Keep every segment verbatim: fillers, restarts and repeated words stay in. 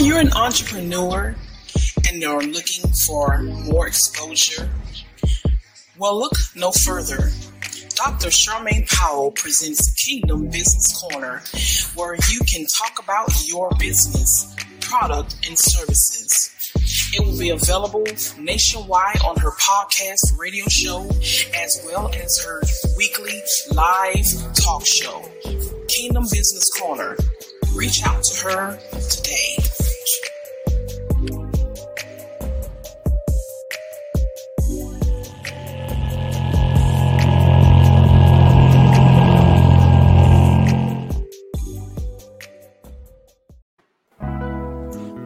Or you're an entrepreneur and you're looking for more exposure? Well, look no further. Doctor Charmaine Powell presents Kingdom Business Corner, where you can talk about your business, product, and services. It will be available nationwide on her podcast radio show, as well as her weekly live talk show, Kingdom Business Corner. Reach out to her today.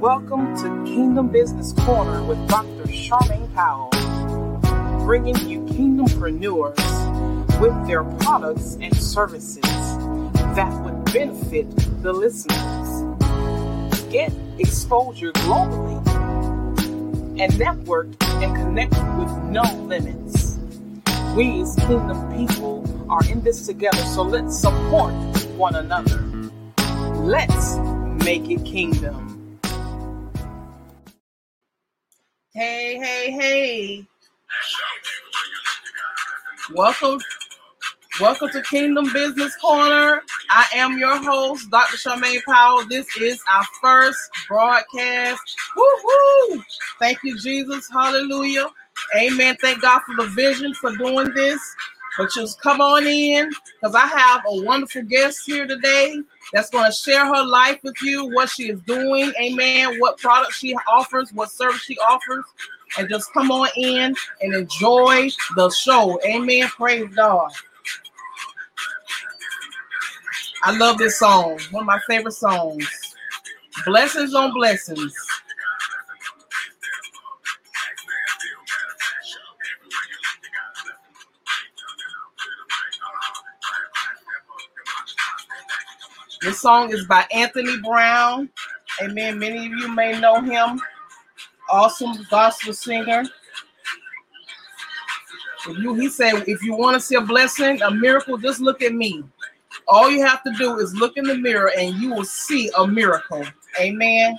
Welcome to Kingdom Business Corner with Doctor Charmaine Powell, bringing you kingdompreneurs with their products and services that would benefit the listeners. Get exposure globally and network and connect with no limits. We as Kingdom people are in this together, so let's support one another. Let's make it Kingdom. Hey, hey, hey. Welcome, welcome to Kingdom Business Corner. I am your host, Doctor Charmaine Powell. This is our first broadcast. Woo-hoo! Thank you, Jesus. Hallelujah. Amen. Thank God for the vision for doing this. But just come on in, because I have a wonderful guest here today that's going to share her life with you, what she is doing, amen, what product she offers, what service she offers, and just come on in and enjoy the show, amen, praise God. I love this song, one of my favorite songs, Blessings on Blessings. This song is by Anthony Brown. Amen. Many of you may know him. Awesome gospel singer. If you, he said, if you want to see a blessing, a miracle, just look at me. All you have to do is look in the mirror and you will see a miracle. Amen.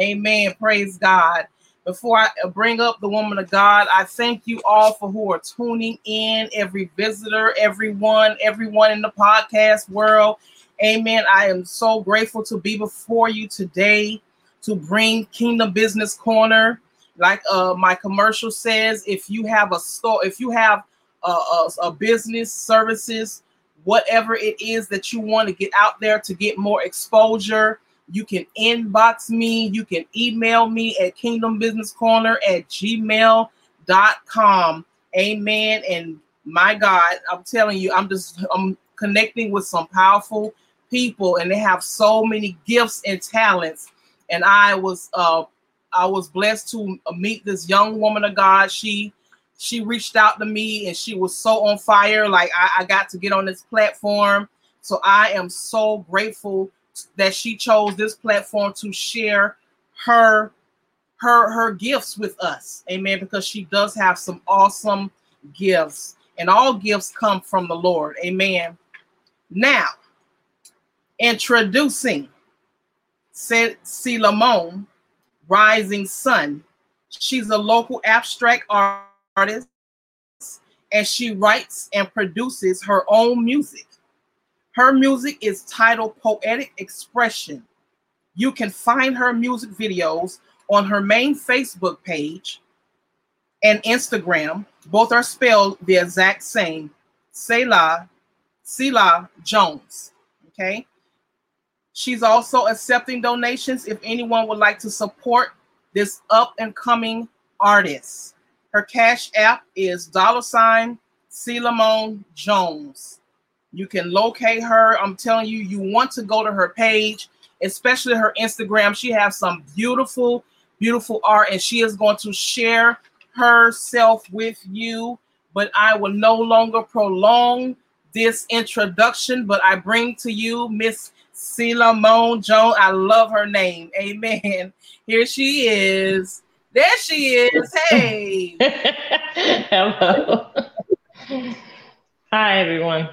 Amen. Praise God. Before I bring up the woman of God, I thank you all for who are tuning in, every visitor, everyone, everyone in the podcast world. Amen. I am so grateful to be before you today to bring Kingdom Business Corner. Like uh, my commercial says, if you have a store, if you have a, a, a business, services, whatever it is that you want to get out there to get more exposure, you can inbox me. You can email me at kingdom business corner at gmail dot com. Amen. And my God, I'm telling you, I'm just I'm connecting with some powerful people, and they have so many gifts and talents. And I was uh, I was blessed to meet this young woman of God. She she reached out to me, and she was so on fire. Like I, I got to get on this platform, so I am so grateful that she chose this platform to share her her her gifts with us, amen, because she does have some awesome gifts, and all gifts come from the Lord, amen. Now, introducing Philamon Rising Sun. She's a local abstract artist, and she writes and produces her own music. Her music is titled Poetic Expression. You can find her music videos on her main Facebook page and Instagram. Both are spelled the exact same. Selah, Selah Jones. Okay. She's also accepting donations if anyone would like to support this up-and-coming artist. Her Cash App is dollar sign Philamon Jones. You can locate her. I'm telling you, you want to go to her page, especially her Instagram. She has some beautiful, beautiful art, and she is going to share herself with you. But I will no longer prolong this introduction, but I bring to you Miss Philamon Jones. I love her name. Amen. Here she is. There she is. Hey. Hello. Hi, everyone.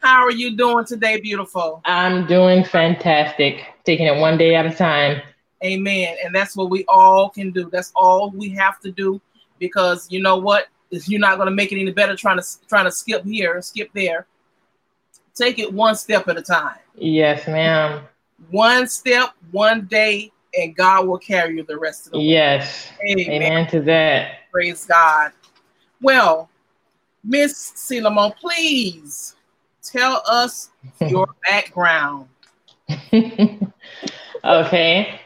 How are you doing today, beautiful? I'm doing fantastic. Taking it one day at a time. Amen. And that's what we all can do. That's all we have to do, because you know what? You're not going to make it any better trying to trying to skip here and skip there. Take it one step at a time. Yes, ma'am. One step, one day, and God will carry you the rest of the way. Yes. Amen. Amen to that. Praise God. Well, Miss Philamon, please tell us your background. Okay.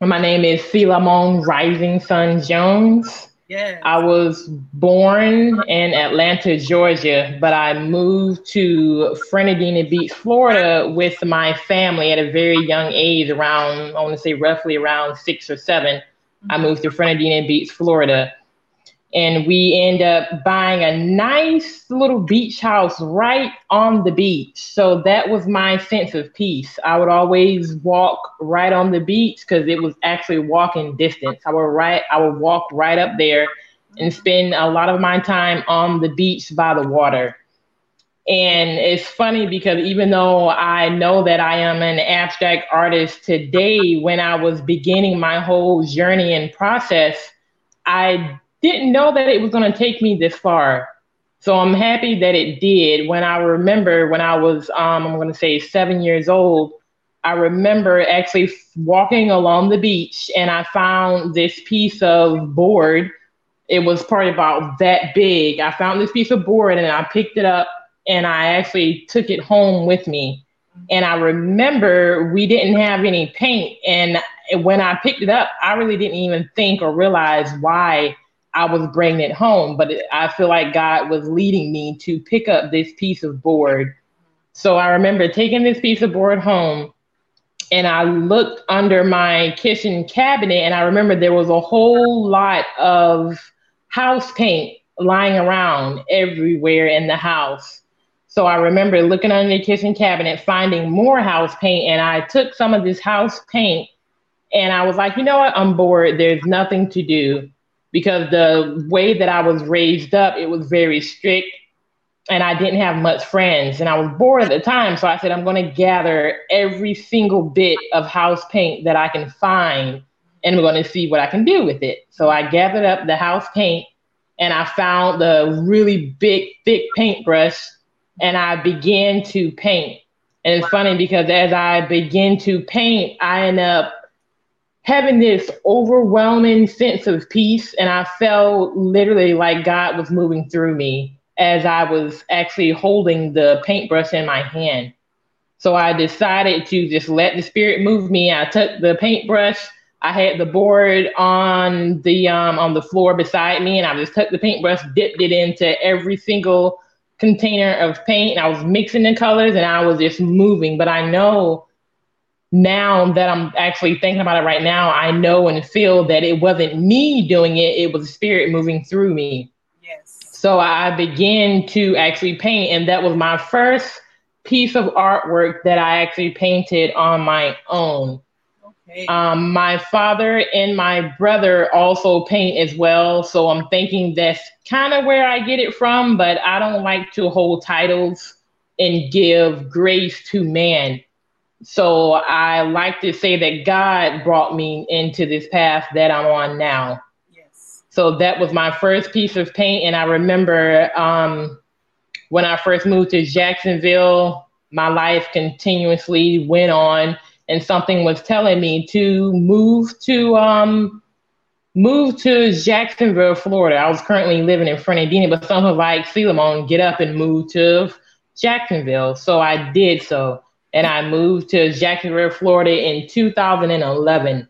My name is Philamon Rising Sun Jones. Yes. I was born in Atlanta, Georgia, but I moved to Fernandina Beach, Florida with my family at a very young age, around, I want to say roughly around six or seven. Mm-hmm. I moved to Fernandina Beach, Florida, and we end up buying a nice little beach house right on the beach. So that was my sense of peace. I would always walk right on the beach because it was actually walking distance. I would right, I would walk right up there and spend a lot of my time on the beach by the water. And it's funny because even though I know that I am an abstract artist today, when I was beginning my whole journey and process, I didn't know that it was going to take me this far. So I'm happy that it did. When I remember when I was, um, I'm going to say seven years old, I remember actually walking along the beach and I found this piece of board. It was probably about that big. I found this piece of board and I picked it up and I actually took it home with me. And I remember we didn't have any paint. And when I picked it up, I really didn't even think or realize why I was bringing it home, but it, I feel like God was leading me to pick up this piece of board. So I remember taking this piece of board home and I looked under my kitchen cabinet and I remember there was a whole lot of house paint lying around everywhere in the house. So I remember looking under the kitchen cabinet, finding more house paint, and I took some of this house paint and I was like, you know what? I'm bored. There's nothing to do. Because the way that I was raised up, it was very strict and I didn't have much friends and I was bored at the time. So I said, I'm going to gather every single bit of house paint that I can find and I'm going to see what I can do with it. So I gathered up the house paint and I found the really big, thick paintbrush and I began to paint. And it's funny because as I begin to paint, I end up having this overwhelming sense of peace. And I felt literally like God was moving through me as I was actually holding the paintbrush in my hand. So I decided to just let the spirit move me. I took the paintbrush. I had the board on the um, on the floor beside me. And I just took the paintbrush, dipped it into every single container of paint. And I was mixing the colors and I was just moving. But I know now that I'm actually thinking about it right now, I know and feel that it wasn't me doing it. It was the spirit moving through me. Yes. So I began to actually paint. And that was my first piece of artwork that I actually painted on my own. Okay. Um, my father and my brother also paint as well. So I'm thinking that's kind of where I get it from. But I don't like to hold titles and give grace to man. So I like to say that God brought me into this path that I'm on now. Yes. So that was my first piece of paint. And I remember um, when I first moved to Jacksonville, my life continuously went on and something was telling me to move to um, move to Jacksonville, Florida. I was currently living in Fernandina, but someone like Philamon, get up and move to Jacksonville. So I did so. And I moved to Jacksonville, Florida in two thousand eleven.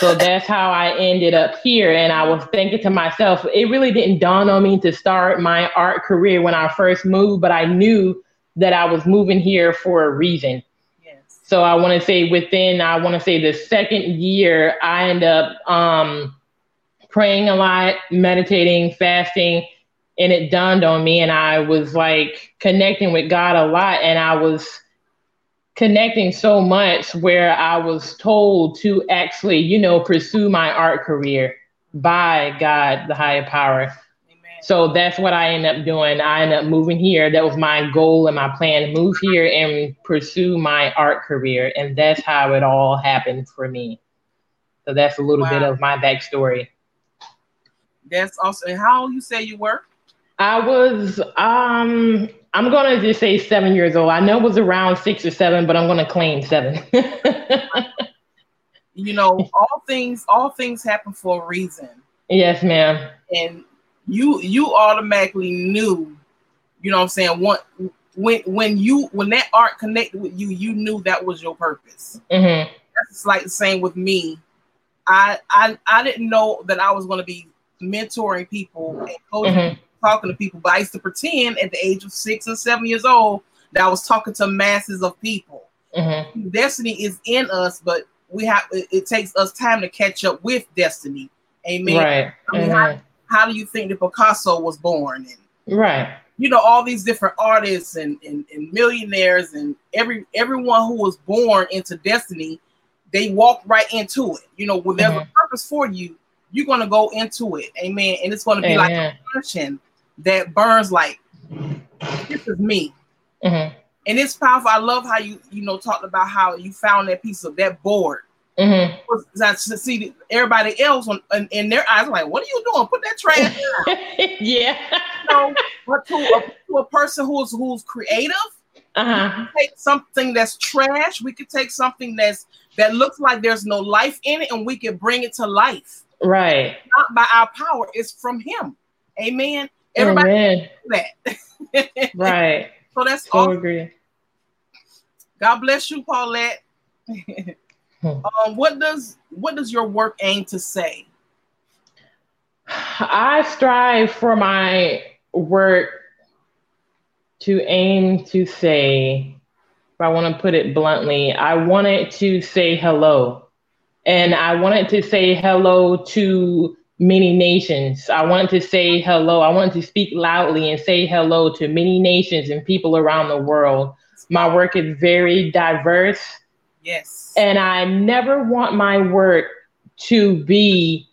So that's how I ended up here. And I was thinking to myself, it really didn't dawn on me to start my art career when I first moved, but I knew that I was moving here for a reason. Yes. So I want to say within, I want to say the second year, I ended up um, praying a lot, meditating, fasting, and it dawned on me. And I was like connecting with God a lot. And I was connecting so much where I was told to actually, you know, pursue my art career by God, the higher power. Amen. So that's what I ended up doing. I ended up moving here. That was my goal and my plan, to move here and pursue my art career. And that's how it all happened for me. So that's a little wow. bit of my backstory. That's also, and how old you say you were? I was, um, I'm going to just say seven years old. I know it was around six or seven, but I'm going to claim seven. You know, all things, all things happen for a reason. Yes, ma'am. And you, you automatically knew, you know what I'm saying? One, when, when you, when that art connected with you, you knew that was your purpose. Mm-hmm. That's like the same with me. I, I, I didn't know that I was going to be mentoring people and coaching, mm-hmm. talking to people, but I used to pretend at the age of six and seven years old that I was talking to masses of people. Mm-hmm. Destiny is in us, but we have, it, it takes us time to catch up with destiny. Amen. Right. I mean, mm-hmm. how, how do you think that Picasso was born? And, right. You know, all these different artists and, and, and millionaires and every everyone who was born into destiny, they walked right into it. You know, when there's mm-hmm. a purpose for you, you're going to go into it. Amen. And it's going to be amen. Like a passion that burns like, this is me. Mm-hmm. And it's powerful. I love how you, you know, talked about how you found that piece of that board. Mm-hmm. I see everybody else on, in, in their eyes like, what are you doing? Put that trash down. Yeah. You know, but to a, to a person who's who's creative, uh-huh. we take something that's trash. We could take something that's that looks like there's no life in it, and we can bring it to life. Right. It's not by our power. It's from Him. Amen. Everybody amen. Knows that. Right. So that's so all. Agree. God bless you, Paulette. Um, what does what does your work aim to say? I strive for my work to aim to say, if I want to put it bluntly, I wanted to say hello. And I wanted to say hello to many nations. I wanted to say hello. I wanted to speak loudly and say hello to many nations and people around the world. My work is very diverse. Yes. And I never want my work to be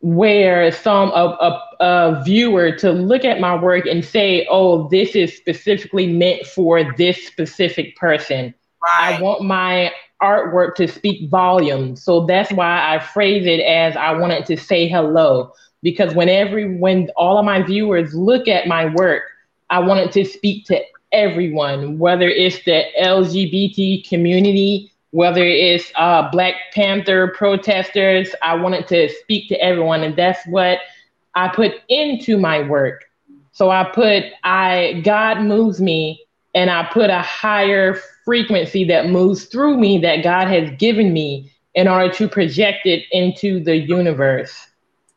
where some a, a, a viewer to look at my work and say, oh, this is specifically meant for this specific person. Right. I want my artwork to speak volumes. So that's why I phrase it as I wanted to say hello, because when every when all of my viewers look at my work, I wanted to speak to everyone, whether it's the L G B T community, whether it's uh, Black Panther protesters. I wanted to speak to everyone, and that's what I put into my work. So I put, I God moves me, and I put a higher frequency that moves through me that God has given me in order to project it into the universe.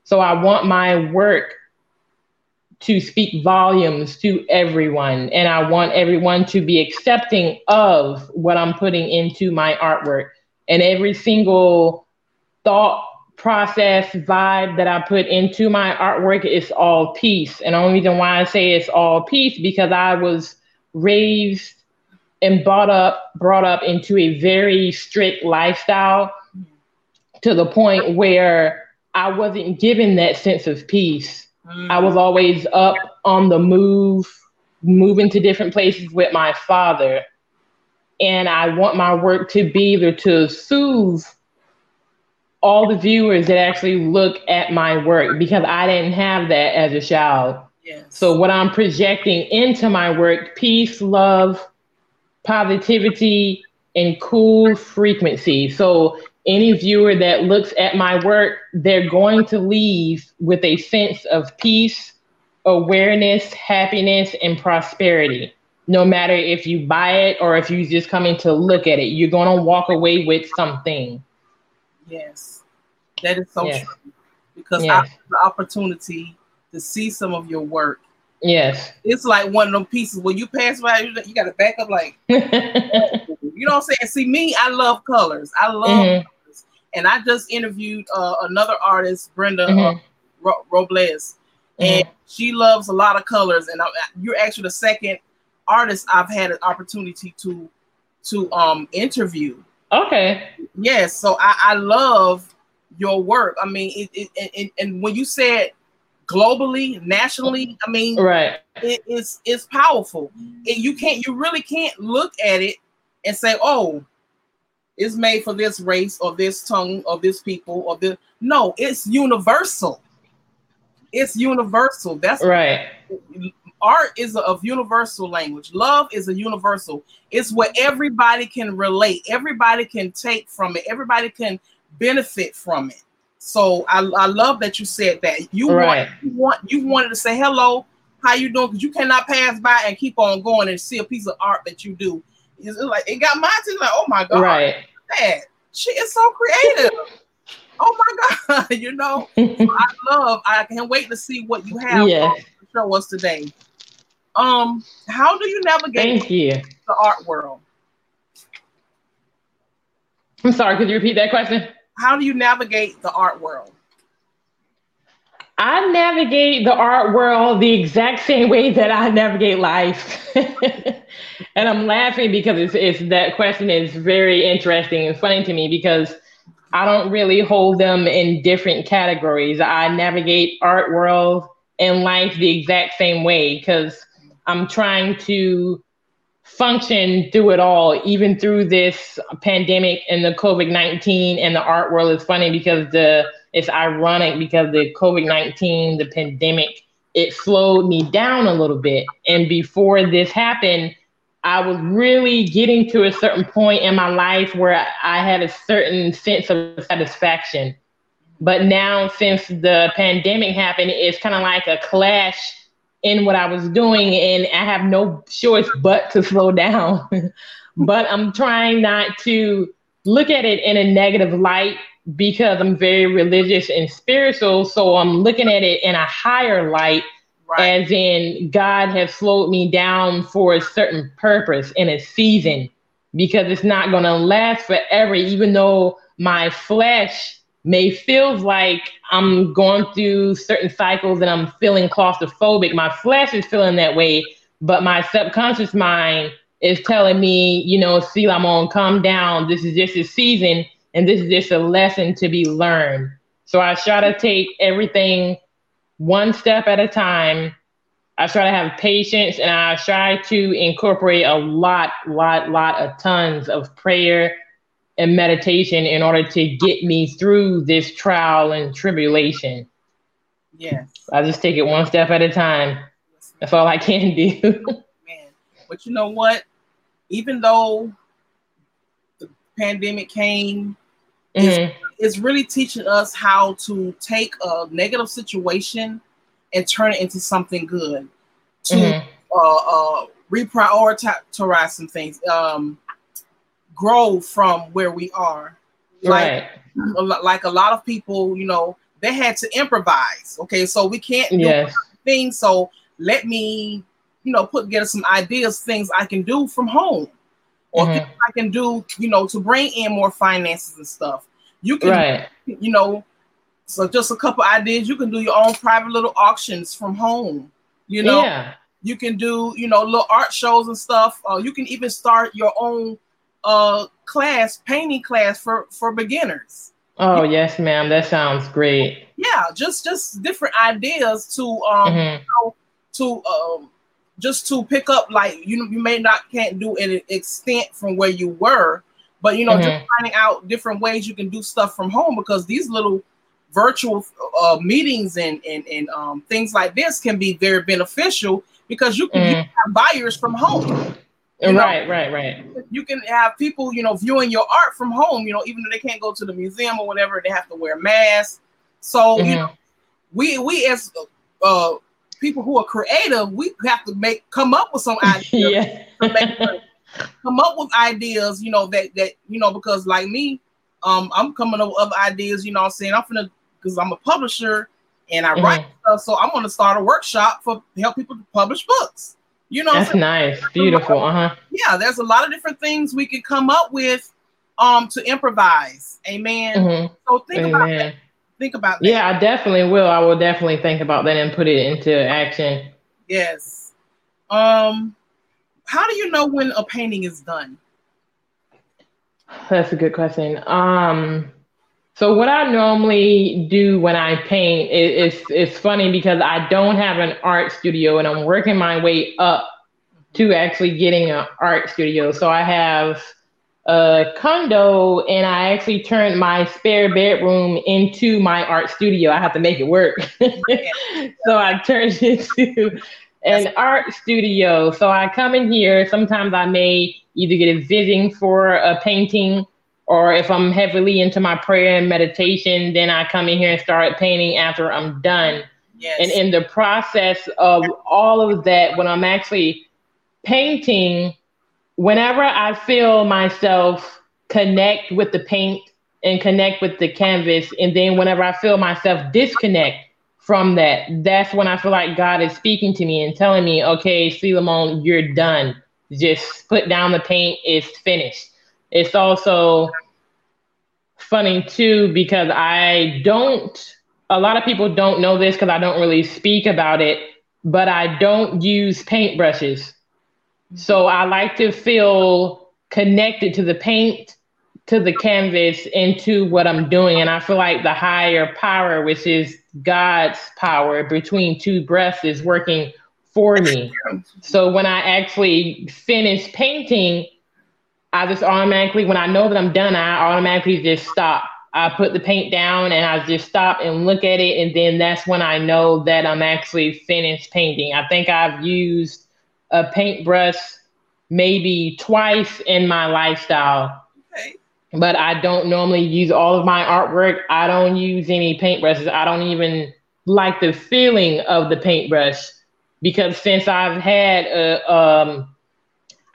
So I want my work to speak volumes to everyone. And I want everyone to be accepting of what I'm putting into my artwork. And every single thought, process, vibe that I put into my artwork is all peace. And the only reason why I say it's all peace, because I was raised and brought up, brought up into a very strict lifestyle to the point where I wasn't given that sense of peace. I was always up on the move, moving to different places with my father. And I want my work to be either to soothe all the viewers that actually look at my work, because I didn't have that as a child. Yes. So what I'm projecting into my work, peace, love, positivity, and cool frequency. So any viewer that looks at my work, they're going to leave with a sense of peace, awareness, happiness, and prosperity. No matter if you buy it or if you just come in to look at it, you're going to walk away with something. Yes, that is so yes. true. Because yes. I have the opportunity to see some of your work. Yes. It's like one of them pieces when you pass by, you got to back up like, you know what I'm saying? See, me, I love colors. I love mm-hmm. colors. And I just interviewed uh, another artist, Brenda mm-hmm. uh, Ro- Robles, mm-hmm. and she loves a lot of colors. And I, you're actually the second artist I've had an opportunity to to um interview. Okay. Yes. So I, I love your work. I mean, it, it, it, and when you said globally, nationally. I mean, right. it, it's it's powerful. And you can't, you really can't look at it and say, oh, it's made for this race or this tongue or this people or this. No, it's universal. It's universal. That's right. Art is a, a universal language. Love is a universal. It's what everybody can relate. Everybody can take from it. Everybody can benefit from it. So I, I love that you said that. You right. want, you want, you wanted to say hello, how you doing? Because you cannot pass by and keep on going and see a piece of art that you do. It's like it got my attention. Like, oh my god, right? That she is so creative. Oh my god, you know. So I love. I can't wait to see what you have. Yeah. Show us today. Um, how do you navigate Thank you. the art world? I'm sorry, could you repeat that question? How do you navigate the art world? I navigate the art world the exact same way that I navigate life. And I'm laughing because it's, it's that question is very interesting and funny to me because I don't really hold them in different categories. I navigate art world and life the exact same way because I'm trying to function through it all, even through this pandemic and the COVID nineteen and the art world. Is funny because the it's ironic because the COVID nineteen, the pandemic, it slowed me down a little bit. And before this happened, I was really getting to a certain point in my life where I had a certain sense of satisfaction. But now since the pandemic happened, it's kind of like a clash in what I was doing, and I have no choice but to slow down. But I'm trying not to look at it in a negative light because I'm very religious and spiritual. So I'm looking at it in a higher light, right. As in God has slowed me down for a certain purpose in a season because it's not going to last forever, even though my flesh may feels like I'm going through certain cycles and I'm feeling claustrophobic. My flesh is feeling that way, but my subconscious mind is telling me, you know, Philamon, calm down. This is just a season and this is just a lesson to be learned. So I try to take everything one step at a time. I try to have patience and I try to incorporate a lot, lot, lot of tons of prayer and meditation in order to get me through this trial and tribulation. Yes. I just take it one step at a time. That's all I can do. Man. But you know what? Even though the pandemic came, mm-hmm. it's, it's really teaching us how to take a negative situation and turn it into something good. To mm-hmm. uh, uh, reprioritize some things. Um, grow from where we are, like, right. like a lot of people, you know, they had to improvise. Okay, so we can't yes. do things. So let me, you know, put together some ideas, things I can do from home, or mm-hmm. things I can do, you know, to bring in more finances and stuff. You can, right. you know, so just a couple ideas. You can do your own private little auctions from home. You know, yeah. you can do, you know, little art shows and stuff. Uh, you can even start your own uh class, painting class for for beginners. Oh you know? Yes, ma'am, that sounds great. Yeah, just just different ideas to um mm-hmm. you know, to um just to pick up, like you you may not can't do an extent from where you were, but you know mm-hmm. just finding out different ways you can do stuff from home, because these little virtual uh meetings and and and um things like this can be very beneficial, because you can mm-hmm. have buyers from home. You know, right, right, right. You can have people, you know, viewing your art from home, you know, even though they can't go to the museum or whatever, they have to wear masks. So, mm-hmm. you know, we we as uh, people who are creative, we have to make come up with some ideas. Yeah. to make, like, come up with ideas, you know, that, that, you know, because like me, um, I'm coming up with other ideas, you know what I'm saying? I'm finna, because I'm a publisher and I mm-hmm. write stuff, so I'm going to start a workshop for help people to publish books. You know, that's nice, beautiful. Uh-huh. Yeah, there's a lot of different things we can come up with, um, to improvise. Amen. Mm-hmm. So think Amen. about that. Think about that. Yeah, I definitely will. I will definitely think about that and put it into action. Yes. Um, how do you know when a painting is done? That's a good question. Um, So what I normally do when I paint is, is it's funny because I don't have an art studio and I'm working my way up to actually getting an art studio. So I have a condo and I actually turned my spare bedroom into my art studio. I have to make it work. So I turned it into an That's art studio. So I come in here. Sometimes I may either get a vision for a painting, or if I'm heavily into my prayer and meditation, then I come in here and start painting after I'm done. Yes. And in the process of all of that, when I'm actually painting, whenever I feel myself connect with the paint and connect with the canvas, and then whenever I feel myself disconnect from that, that's when I feel like God is speaking to me and telling me, okay, Philamon, you're done. Just put down the paint. It's finished. It's also funny, too, because I don't, a lot of people don't know this because I don't really speak about it, but I don't use paintbrushes. So I like to feel connected to the paint, to the canvas, and to what I'm doing. And I feel like the higher power, which is God's power between two breaths, is working for me. So when I actually finish painting, I just automatically, when I know that I'm done, I automatically just stop. I put the paint down and I just stop and look at it. And then that's when I know that I'm actually finished painting. I think I've used a paintbrush maybe twice in my lifestyle, okay. But I don't normally use all of my artwork. I don't use any paintbrushes. I don't even like the feeling of the paintbrush because since I've had a, um,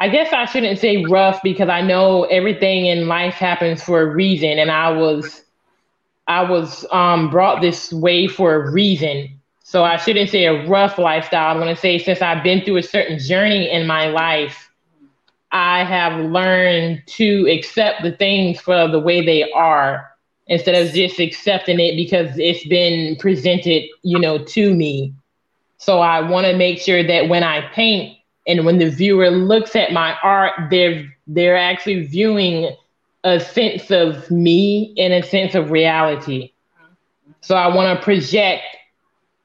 I guess I shouldn't say rough because I know everything in life happens for a reason. And I was, I was um, brought this way for a reason. So I shouldn't say a rough lifestyle. I'm going to say since I've been through a certain journey in my life, I have learned to accept the things for the way they are instead of just accepting it because it's been presented, you know, to me. So I want to make sure that when I paint, and when the viewer looks at my art, they're they're actually viewing a sense of me and a sense of reality. So I want to project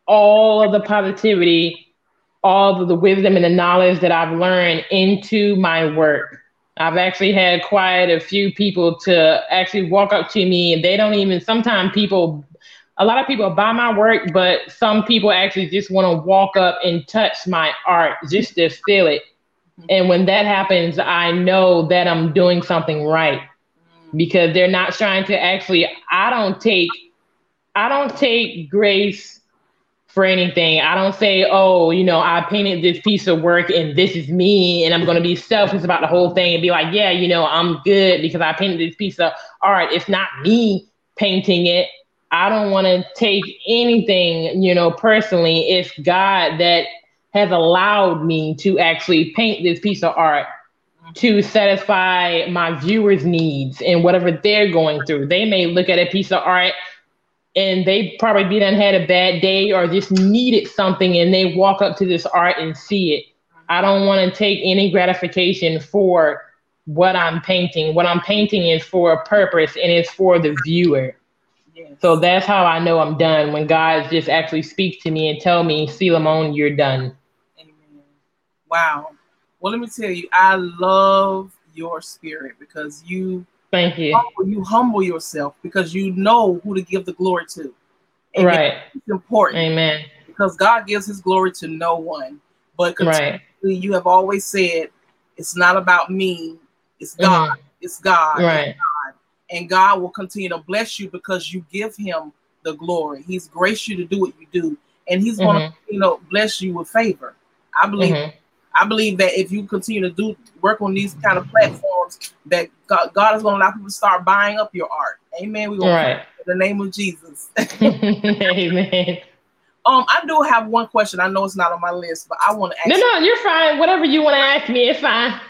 all of the positivity, all of the wisdom and the knowledge that I've learned into my work. I've actually had quite a few people to actually walk up to me and they don't even, sometimes people, a lot of people buy my work, but some people actually just want to walk up and touch my art just to feel it. And when that happens, I know that I'm doing something right because they're not trying to actually, I don't take, I don't take grace for anything. I don't say, oh, you know, I painted this piece of work and this is me and I'm going to be selfish about the whole thing and be like, yeah, you know, I'm good because I painted this piece of art. It's not me painting it. I don't want to take anything, you know, personally. It's God that has allowed me to actually paint this piece of art to satisfy my viewers' needs and whatever they're going through. They may look at a piece of art and they probably done had a bad day or just needed something and they walk up to this art and see it. I don't want to take any gratification for what I'm painting. What I'm painting is for a purpose and it's for the viewer. So that's how I know I'm done, when God just actually speaks to me and tell me, Philamon, you're done. Amen. Wow. Well, let me tell you, I love your spirit because you thank you. Humble, you humble yourself because you know who to give the glory to. And right. It's important. Amen. Because God gives his glory to no one. But right. You have always said, it's not about me. It's God. Mm-hmm. It's God. Right. It's God. And God will continue to bless you because you give him the glory. He's graced you to do what you do. And he's going mm-hmm. to, you know, bless you with favor. I believe, mm-hmm. I believe that if you continue to do work on these kind of platforms, that God, God is going to allow people to start buying up your art. Amen. We're going right. to in the name of Jesus. Amen. Um, I do have one question. I know it's not on my list, but I want to ask No, you. no, you're fine. Whatever you want to ask me, it's fine.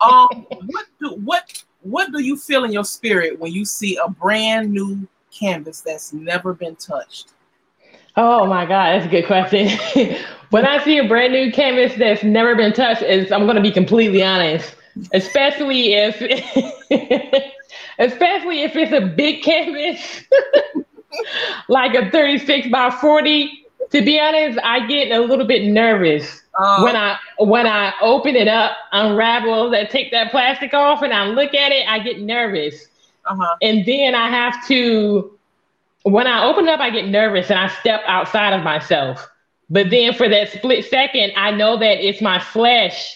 um, what do, what, What do you feel in your spirit when you see a brand new canvas that's never been touched? Oh my God, that's a good question. When I see a brand new canvas that's never been touched, is I'm going to be completely honest. especially if especially if it's a big canvas, like a thirty-six by forty. To be honest, I get a little bit nervous oh. when I when I open it up, unravel, and take that plastic off, and I look at it. I get nervous, uh-huh. and then I have to. When I open it up, I get nervous and I step outside of myself. But then for that split second, I know that it's my flesh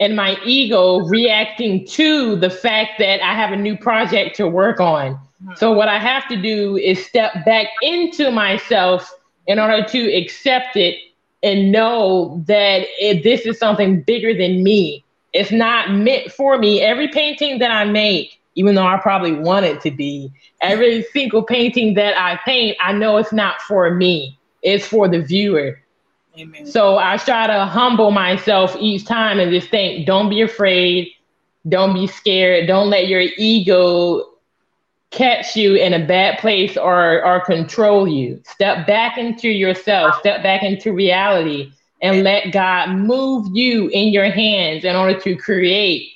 and my ego reacting to the fact that I have a new project to work on. Mm-hmm. So what I have to do is step back into myself in order to accept it and know that it, this is something bigger than me. It's not meant for me. Every painting that I make, even though I probably want it to be, every single painting that I paint, I know it's not for me. It's for the viewer. Amen. So I try to humble myself each time and just think, don't be afraid. Don't be scared. Don't let your ego catch you in a bad place or, or control you. Step back into yourself. Step back into reality and let God move you in your hands in order to create.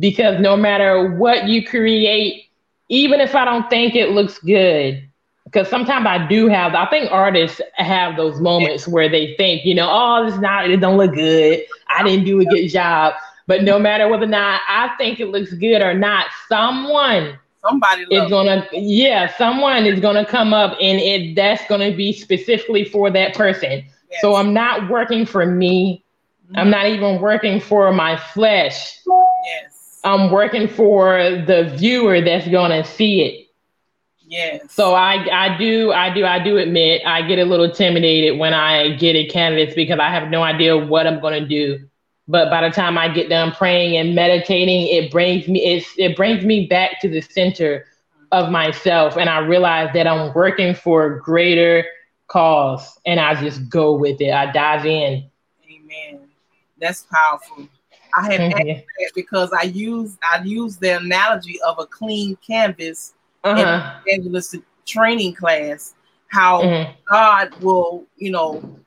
Because no matter what you create, even if I don't think it looks good, because sometimes I do have, I think artists have those moments where they think, you know, oh, it's not, it don't look good. I didn't do a good job. But no matter whether or not I think it looks good or not, someone Somebody is gonna, it. yeah, someone is gonna come up and it that's gonna be specifically for that person. Yes. So I'm not working for me. Mm-hmm. I'm not even working for my flesh. Yes. I'm working for the viewer that's gonna see it. Yes. So I, I do, I do, I do admit I get a little intimidated when I get a canvas because I have no idea what I'm gonna do. But by the time I get done praying and meditating, it brings me, it's, it brings me back to the center of myself, and I realize that I'm working for a greater cause, and I just go with it. I dive in. Amen. That's powerful. I have mm-hmm. asked that because I use I use the analogy of a clean canvas uh-huh. in the evangelistic training class. How mm-hmm. God will, you know,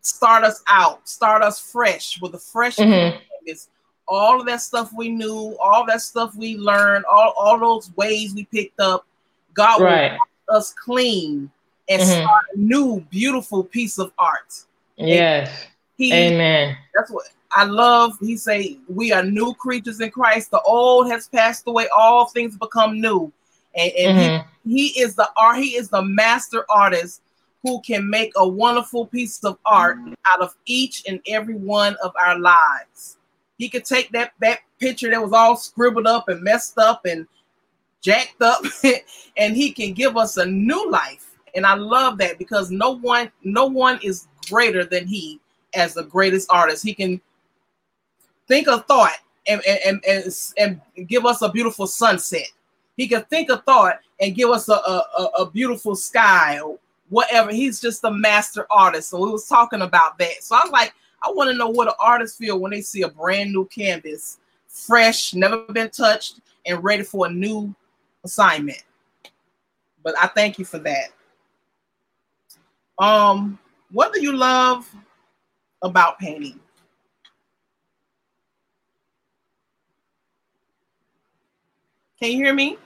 start us out, start us fresh with a fresh mm-hmm. canvas. All of that stuff we knew, all that stuff we learned, all, all those ways we picked up. God right. will keep us clean and mm-hmm. start a new, beautiful piece of art. Yes. He, Amen. That's what. I love, he say, we are new creatures in Christ. The old has passed away. All things become new. And, and mm-hmm. he, he is the art. He is the master artist who can make a wonderful piece of art out of each and every one of our lives. He could take that, that picture that was all scribbled up and messed up and jacked up, and he can give us a new life. And I love that because no one, no one is greater than he as the greatest artist. He can think a thought and, and, and, and give us a beautiful sunset. He can think a thought and give us a, a, a beautiful sky or whatever. He's just a master artist. So we was talking about that. So I was like, I want to know what an artist feel when they see a brand new canvas, fresh, never been touched, and ready for a new assignment. But I thank you for that. Um, what do you love about painting? Can you hear me?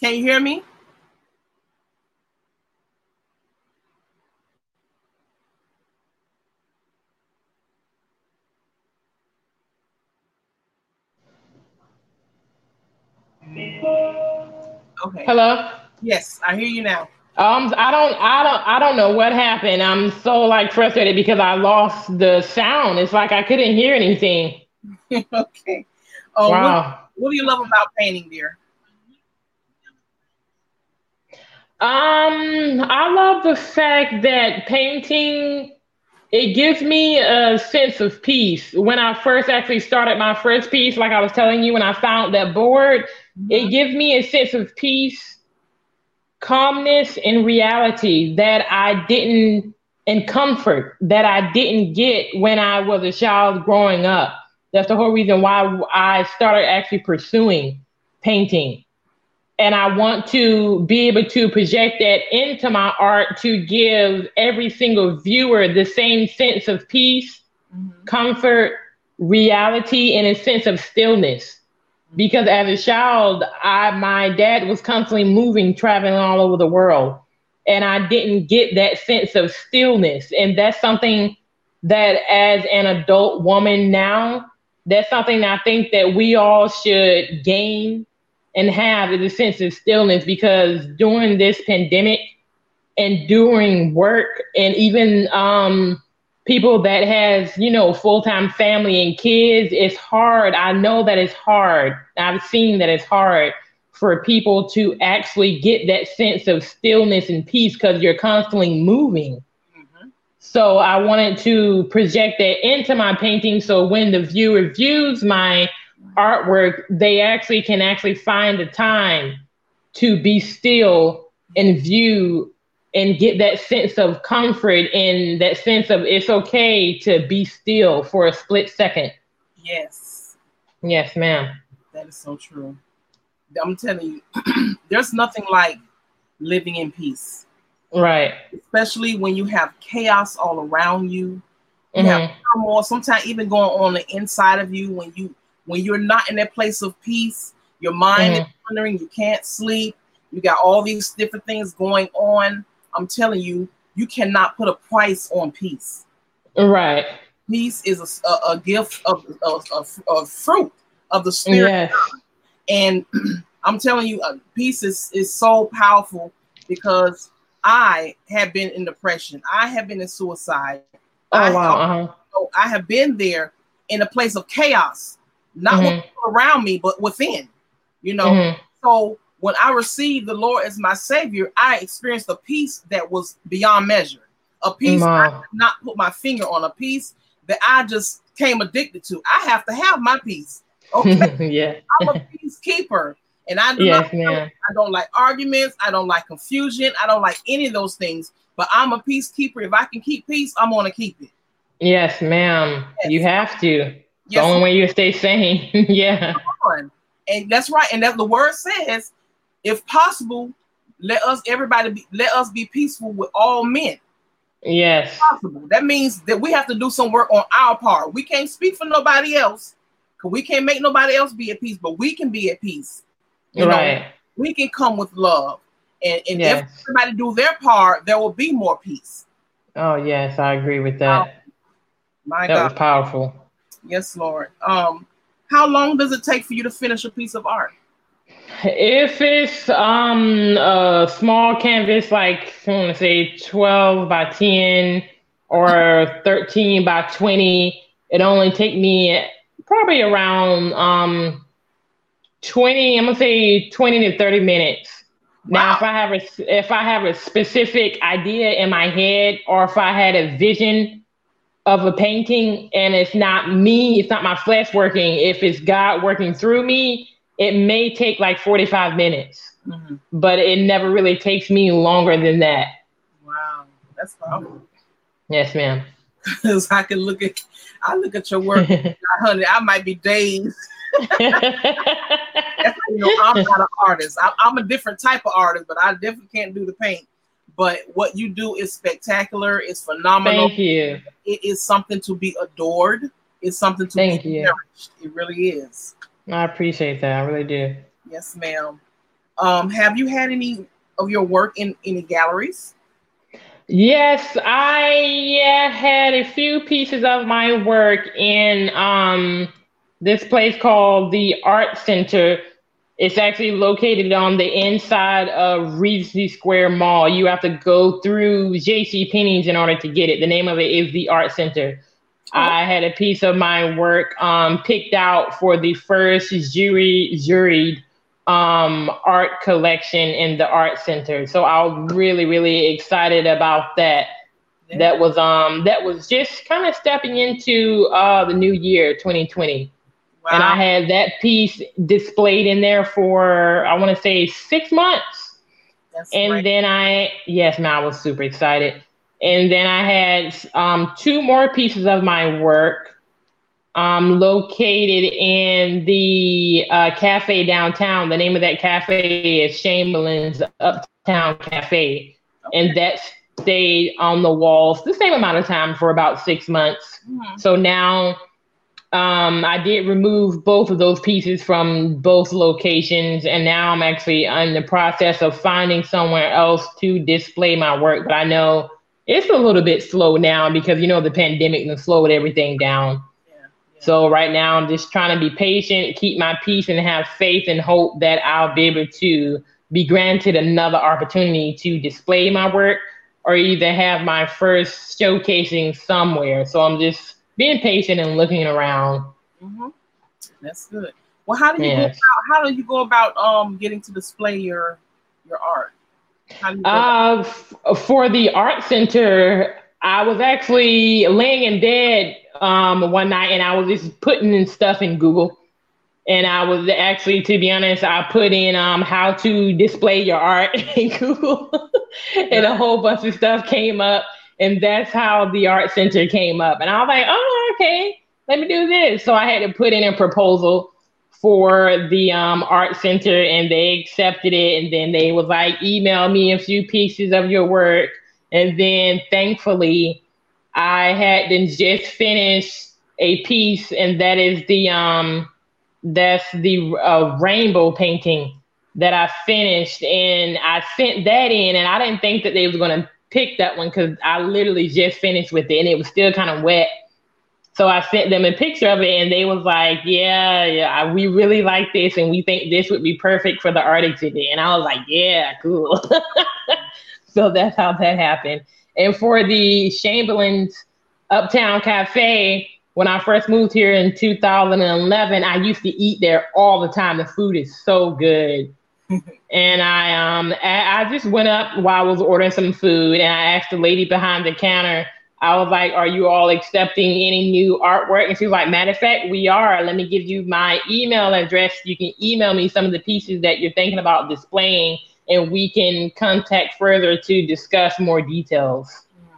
Can you hear me? Okay. Hello? Yes, I hear you now. Um, I don't, I don't, I don't know what happened. I'm so like frustrated because I lost the sound. It's like I couldn't hear anything. Okay. Oh, wow. What, what do you love about painting, dear? Um, I love the fact that painting, it gives me a sense of peace. When I first actually started my first piece, like I was telling you, when I found that board, mm-hmm. it gives me a sense of peace, calmness, and reality that I didn't, and comfort that I didn't get when I was a child growing up. That's the whole reason why I started actually pursuing painting. And I want to be able to project that into my art to give every single viewer the same sense of peace, mm-hmm. comfort, reality, and a sense of stillness. Because as a child, I my dad was constantly moving, traveling all over the world. And I didn't get that sense of stillness. And that's something that as an adult woman now, that's something I think that we all should gain and have, is a sense of stillness. Because during this pandemic and during work, and even um, people that has, you know, full-time family and kids, it's hard. I know that it's hard. I've seen that it's hard for people to actually get that sense of stillness and peace because you're constantly moving. Mm-hmm. So I wanted to project that into my painting. So when the viewer views my artwork, they actually can actually find the time to be still and view and get that sense of comfort and that sense of it's okay to be still for a split second. Yes. Yes, ma'am. That is so true. I'm telling you, there's nothing like living in peace. Right. Especially when you have chaos all around you. You mm-hmm. have turmoil, sometimes even going on the inside of you. When, you, when you're not in that place of peace, your mind mm-hmm. is wandering, you can't sleep. You got all these different things going on. I'm telling you, you cannot put a price on peace. Right. Peace is a, a, a gift of a fruit of the Spirit. Yes. And I'm telling you, uh, peace is, is so powerful because I have been in depression. I have been in suicide. Oh, I, wow. uh-huh. so I have been there in a place of chaos, not mm-hmm. around me, but within, you know. Mm-hmm. So when I received the Lord as my Savior, I experienced a peace that was beyond measure, a peace wow. I could not put my finger on, a peace that I just came addicted to. I have to have my peace. Okay. Yeah. I'm a peacekeeper, and I do yes, not, I don't like arguments. I don't like confusion. I don't like any of those things, but I'm a peacekeeper. If I can keep peace, I'm going to keep it. Yes, ma'am. Yes. You have to. Yes, the only ma'am. way you stay sane. Yeah. And that's right. And that the word says, if possible, let us, everybody, be, let us be peaceful with all men. Yes. If possible. That means that we have to do some work on our part. We can't speak for nobody else. We can't make nobody else be at peace, but we can be at peace. You right. know, we can come with love. And, and yes. if everybody do their part, there will be more peace. Oh, yes. I agree with that. Um, my that God. was powerful. Yes, Lord. Um, how long does it take for you to finish a piece of art? If it's um, a small canvas, like I want to say twelve by ten or thirteen by twenty, it only take me probably around um, twenty. I'm gonna say twenty to thirty minutes. Wow. Now, if I have a if I have a specific idea in my head, or if I had a vision of a painting, and it's not me, it's not my flesh working. If it's God working through me, it may take like forty-five minutes, mm-hmm. but it never really takes me longer than that. Wow, that's powerful. Yes, ma'am. Because I can look at, I look at your work, honey. I might be dazed. That's, you know, I'm not an artist. I, I'm a different type of artist, but I definitely can't do the paint. But what you do is spectacular. It's phenomenal. Thank you. It is something to be adored. It's something to Thank be cherished. It really is. I appreciate that. I really do. Yes, ma'am. Um, have you had any of your work in any galleries? Yes, I had a few pieces of my work in um, this place called the Art Center. It's actually located on the inside of Regency Square Mall. You have to go through JCPenney's in order to get it. The name of it is the Art Center. Oh. I had a piece of my work um, picked out for the first jury juried um art collection in the Art Center, so I'm really really excited about that. Yeah. that was um that was just kind of stepping into uh the new year twenty twenty. Wow. And I had that piece displayed in there for I want to say six months. That's and right. then I yes man I was super excited, and then I had um two more pieces of my work Um, located in the uh, cafe downtown. The name of that cafe is Chamberlain's Uptown Cafe. Okay. And that's stayed on the walls the same amount of time for about six months. Mm-hmm. So now um, I did remove both of those pieces from both locations, and now I'm actually in the process of finding somewhere else to display my work. But I know it's a little bit slow now because, you know, the pandemic has slowed everything down. Yeah, yeah. So right now I'm just trying to be patient, keep my peace, and have faith and hope that I'll be able to be granted another opportunity to display my work or either have my first showcasing somewhere. So I'm just being patient and looking around. Mm-hmm. That's good. Well, how do you yeah. go about, how do you go about um, getting to display your your art? Uh, f- for the Art Center, I was actually laying in bed um, one night, and I was just putting in stuff in Google. And I was actually, to be honest, I put in um, how to display your art in Google, and a whole bunch of stuff came up, and that's how the Art Center came up. And I was like, oh, okay, let me do this. So I had to put in a proposal for the um, Art Center, and they accepted it. And then they was like, email me a few pieces of your work. And then thankfully, I had then just finished a piece, and that is the... Um, That's the uh, rainbow painting that I finished, and I sent that in, and I didn't think that they was going to pick that one because I literally just finished with it, and it was still kind of wet. So I sent them a picture of it, and they was like, yeah, yeah, we really like this, and we think this would be perfect for the art exhibit. And I was like, yeah, cool. So that's how that happened. And for the Chamberlain's Uptown Cafe, when I first moved here in two thousand eleven, I used to eat there all the time. The food is so good. And I um I just went up while I was ordering some food, and I asked the lady behind the counter, I was like, are you all accepting any new artwork? And she was like, matter of fact, we are. Let me give you my email address. You can email me some of the pieces that you're thinking about displaying, and we can contact further to discuss more details.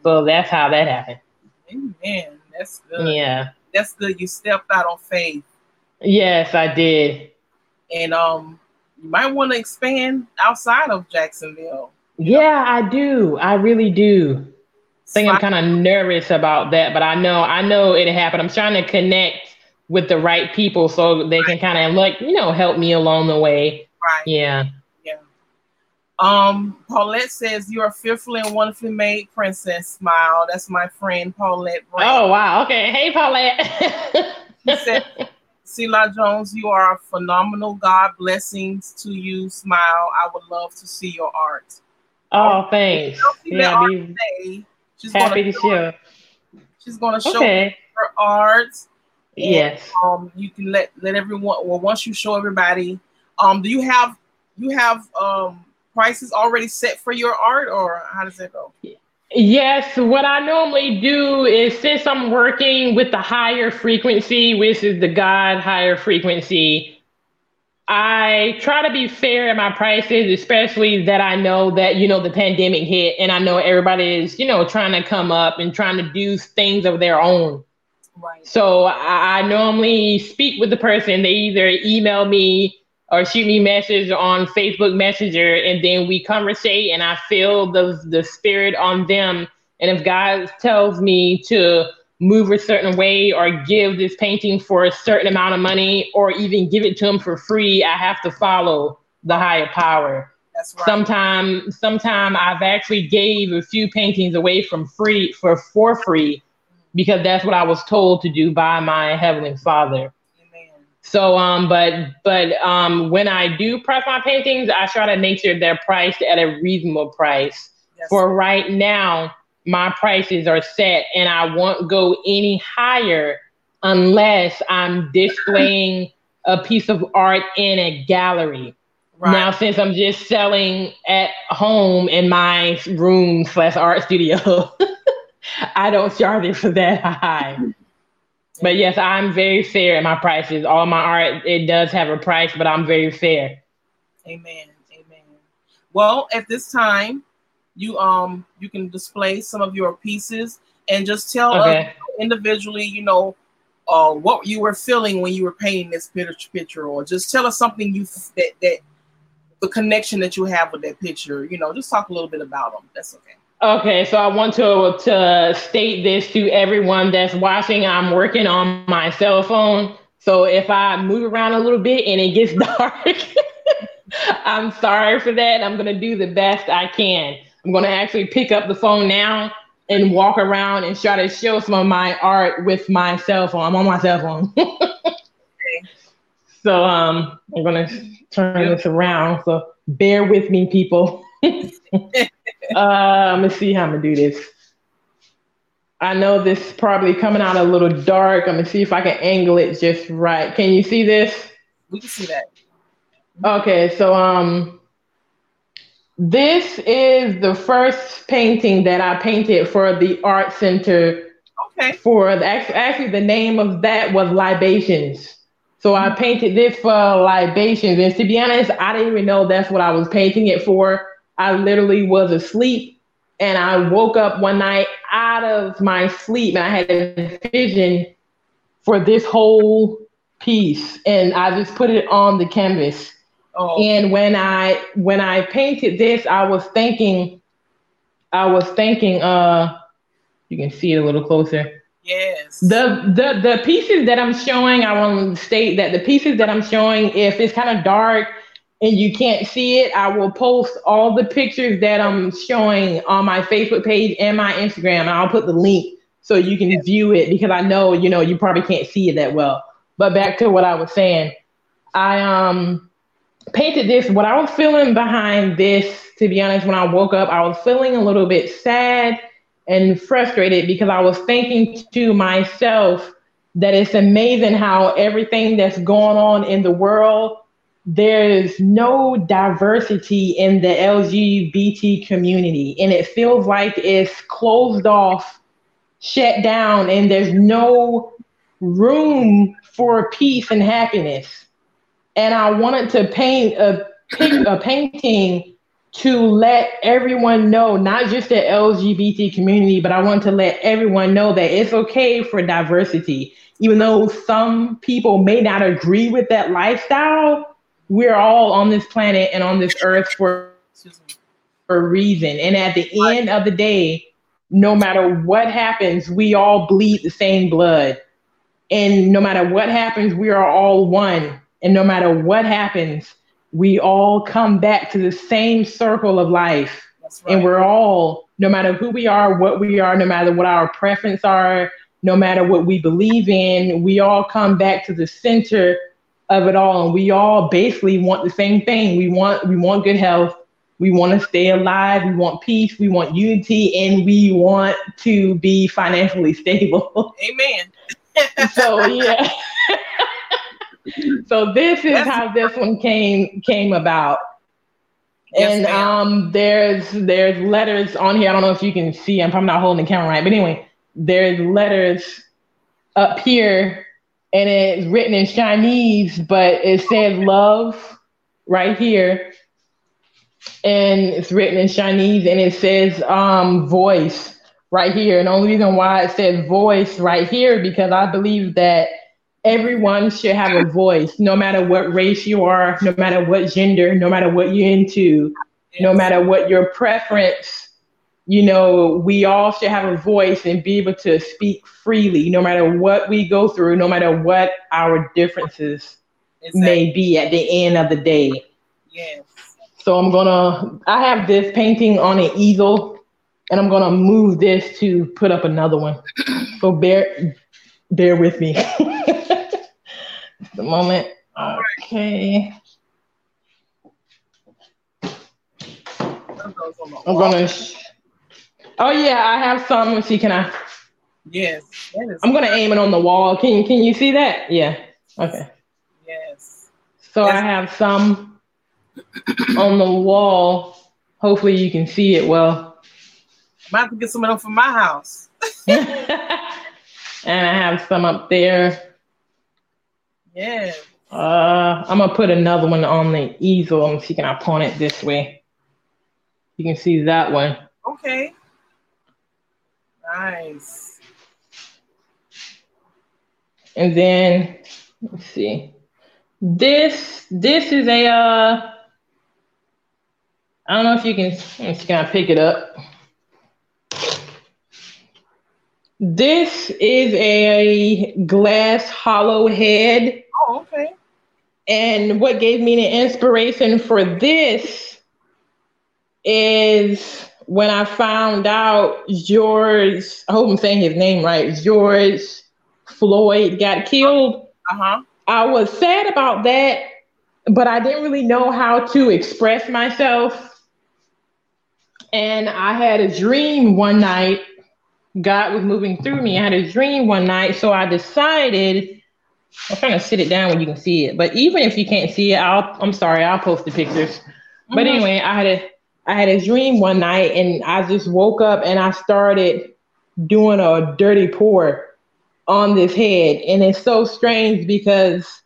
So that's how that happened. Amen. That's good. Yeah. That's good. You stepped out on faith. Yes, I did. And um, you might want to expand outside of Jacksonville. Yeah, know? I do. I really do. I think so I'm kind of nervous about that, but I know I know it happened. I'm trying to connect with the right people so they right. can kind of, like, you know, help me along the way. Right. Yeah. Yeah. Um, Paulette says, you are fearfully and wonderfully made, princess. Smile. That's my friend, Paulette Brown. Oh, wow. Okay. Hey, Paulette. She said, Selah Jones, you are phenomenal. God blessings to you. Smile. I would love to see your art. Oh, thanks. Yeah, art today. She's happy gonna to show. It. She's going to show okay. her art. Yes. Um, you can let, let everyone, well, once you show everybody, um, do you have, you have, um, prices already set for your art, or how does it go? Yes, what I normally do is, since I'm working with the higher frequency, which is the God higher frequency, I try to be fair in my prices, especially that I know that, you know, the pandemic hit, and I know everybody is, you know, trying to come up and trying to do things of their own. Right. So I, I normally speak with the person. They either email me or shoot me message on Facebook Messenger, and then we conversate, and I feel the the spirit on them. And if God tells me to move a certain way or give this painting for a certain amount of money or even give it to him for free, I have to follow the higher power. That's right. Sometime, sometime I've actually gave a few paintings away from free for, for free because that's what I was told to do by my Heavenly Father. So, um, but, but, um, when I do price my paintings, I try to make sure they're priced at a reasonable price. Yes. For right now, my prices are set, and I won't go any higher unless I'm displaying a piece of art in a gallery. Right. Now, since I'm just selling at home in my room slash art studio, I don't charge it for that high. But yes, I'm very fair in my prices. All my art, it does have a price, but I'm very fair. Amen. Amen. Well, at this time, you um you can display some of your pieces and just tell okay. us individually, you know, uh, what you were feeling when you were painting this picture, or just tell us something you that that the connection that you have with that picture. You know, just talk a little bit about them. That's okay. Okay, so I want to, to state this to everyone that's watching. I'm working on my cell phone. So if I move around a little bit and it gets dark, I'm sorry for that. I'm going to do the best I can. I'm going to actually pick up the phone now and walk around and try to show some of my art with my cell phone. I'm on my cell phone. Okay. So um, I'm going to turn this around. So bear with me, people. Uh, I'm gonna see how I'm gonna do this. I know this is probably coming out a little dark. I'm gonna see if I can angle it just right. Can you see this? We can see that. Okay, so um, this is the first painting that I painted for the Art Center. Okay. For the, actually, the name of that was Libations. So I painted this for Libations, and to be honest, I didn't even know that's what I was painting it for. I literally was asleep, and I woke up one night out of my sleep, and I had a vision for this whole piece, and I just put it on the canvas. Oh. And when I when I painted this, I was thinking, I was thinking, uh, you can see it a little closer. Yes. The the the pieces that I'm showing, I want to state that the pieces that I'm showing, if it's kind of dark and you can't see it, I will post all the pictures that I'm showing on my Facebook page and my Instagram, and I'll put the link so you can view it, because I know, you know, you probably can't see it that well. But back to what I was saying, I um painted this. What I was feeling behind this, to be honest, when I woke up, I was feeling a little bit sad and frustrated, because I was thinking to myself that it's amazing how everything that's going on in the world, there's no diversity in the L G B T community, and it feels like it's closed off, shut down, and there's no room for peace and happiness. And I wanted to paint a, a painting to let everyone know, not just the L G B T community, but I want to let everyone know that it's okay for diversity. Even though some people may not agree with that lifestyle, we're all on this planet and on this earth for, for a reason. And at the end of the day, no matter what happens, we all bleed the same blood. And no matter what happens, we are all one. And no matter what happens, we all come back to the same circle of life. That's right. And we're all, no matter who we are, what we are, no matter what our preferences are, no matter what we believe in, we all come back to the center of it all, and we all basically want the same thing. We want we want good health, we want to stay alive, we want peace, we want unity, and we want to be financially stable. Amen. So yeah. So this is That's how this one came came about. Yes, and ma'am. um there's there's letters on here. I don't know if you can see. I'm probably not holding the camera right, but anyway, there's letters up here. And it's written in Chinese, but it says love right here. And it's written in Chinese, and it says um, voice right here. And the only reason why it said voice right here, because I believe that everyone should have a voice, no matter what race you are, no matter what gender, no matter what you're into, no matter what your preference. You know, we all should have a voice and be able to speak freely, no matter what we go through, no matter what our differences exactly. may be at the end of the day. Yes. So I'm gonna, I have this painting on an easel, and I'm gonna move this to put up another one. So bear, bear with me. Just a moment. Okay. I'm gonna. Sh- Oh yeah, I have some. Let's see, can I? Yes. I'm gonna aim it on the wall. Can Can you see that? Yeah. Okay. Yes. So yes. I have some on the wall. Hopefully you can see it well. I'm about to get some of them from my house. And I have some up there. Yeah. Uh, I'm gonna put another one on the easel. Let me see, can I point it this way? You can see that one. Okay. Nice. And then let's see. This this is a uh I don't know if you can, can I pick it up? This is a glass hollow head. Oh, okay. And what gave me the inspiration for this is when I found out George, I hope I'm saying his name right, George Floyd got killed. Uh-huh. I was sad about that, but I didn't really know how to express myself. And I had a dream one night. God was moving through me. I had a dream one night, so I decided, I'm trying to sit it down when you can see it, but even if you can't see it, I'll, I'm sorry, I'll post the pictures. Mm-hmm. But anyway, I had a, I had a dream one night, and I just woke up and I started doing a dirty pour on this head. And it's so strange because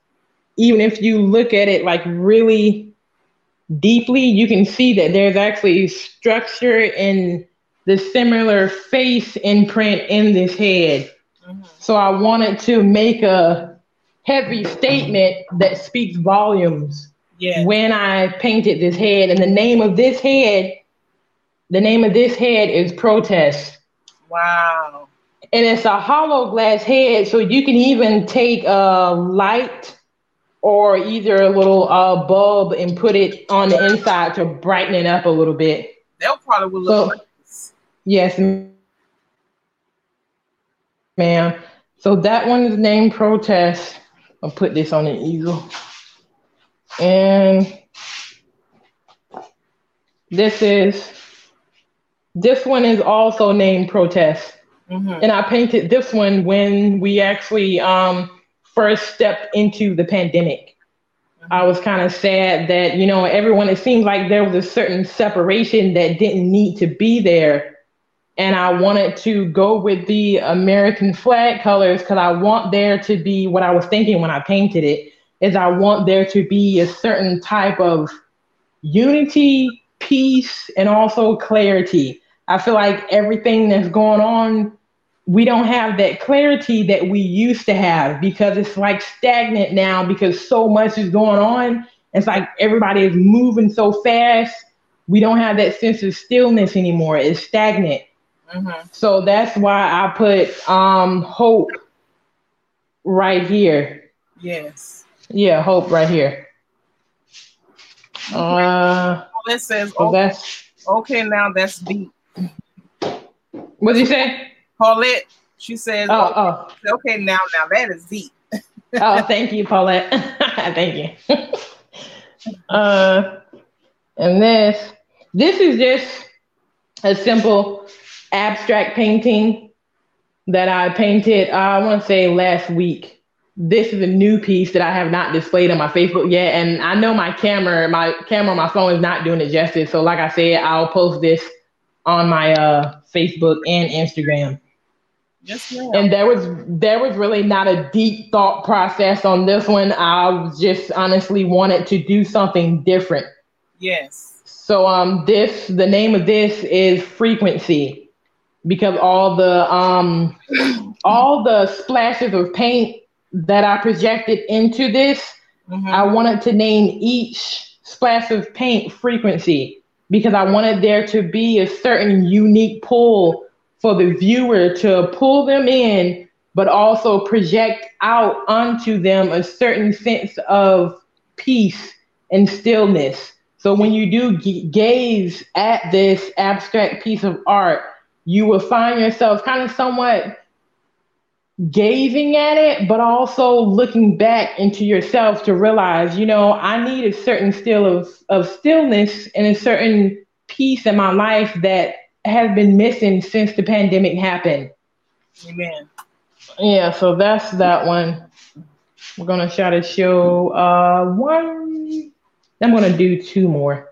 even if you look at it like really deeply, you can see that there's actually structure and the similar face imprint in this head. Mm-hmm. So I wanted to make a heavy statement that speaks volumes. Yeah. When I painted this head, and the name of this head, the name of this head is Protest. Wow. And it's a hollow glass head, so you can even take a light or either a little uh, bulb and put it on the inside to brighten it up a little bit. That probably would look so, like. Yes, ma'am. So that one is named Protest. I'll put this on an easel. And this is, this one is also named Protest. Mm-hmm. And I painted this one when we actually um, first stepped into the pandemic. Mm-hmm. I was kind of sad that, you know, everyone, it seemed like there was a certain separation that didn't need to be there. And I wanted to go with the American flag colors because I want there to be, what I was thinking when I painted it, is I want there to be a certain type of unity, peace, and also clarity. I feel like everything that's going on, we don't have that clarity that we used to have because it's like stagnant now because so much is going on. It's like everybody is moving so fast. We don't have that sense of stillness anymore. It's stagnant. Mm-hmm. So that's why I put um, hope right here. Yes. Yeah, hope right here. Uh, it says, so okay, that's, okay, now that's deep. What did you say? Paulette, she says, oh, okay, oh. okay now, now that is deep. Oh, thank you, Paulette. Thank you. uh, and this, this is just a simple abstract painting that I painted, uh, I want to say last week. This is a new piece that I have not displayed on my Facebook yet. And I know my camera, my camera, my phone is not doing it justice. So like I said, I'll post this on my uh, Facebook and Instagram. Yes, ma'am. And there was, there was really not a deep thought process on this one. I just honestly wanted to do something different. Yes. So um, this, the name of this is Frequency. Because all the um, all the splashes of paint that I projected into this, mm-hmm. I wanted to name each splash of paint Frequency because I wanted there to be a certain unique pull for the viewer to pull them in, but also project out onto them a certain sense of peace and stillness. So when you do g- gaze at this abstract piece of art, you will find yourself kind of somewhat gazing at it, but also looking back into yourself to realize, you know, I need a certain still of, of stillness and a certain peace in my life that has been missing since the pandemic happened. Amen. Yeah, so that's that one. We're going to try to show uh, one. I'm going to do two more.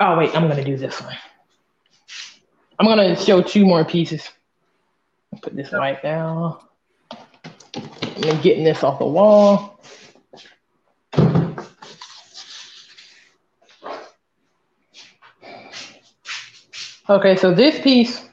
Oh, wait, I'm going to do this one. I'm gonna show two more pieces. Put this right down. I'm getting this off the wall. Okay, so this piece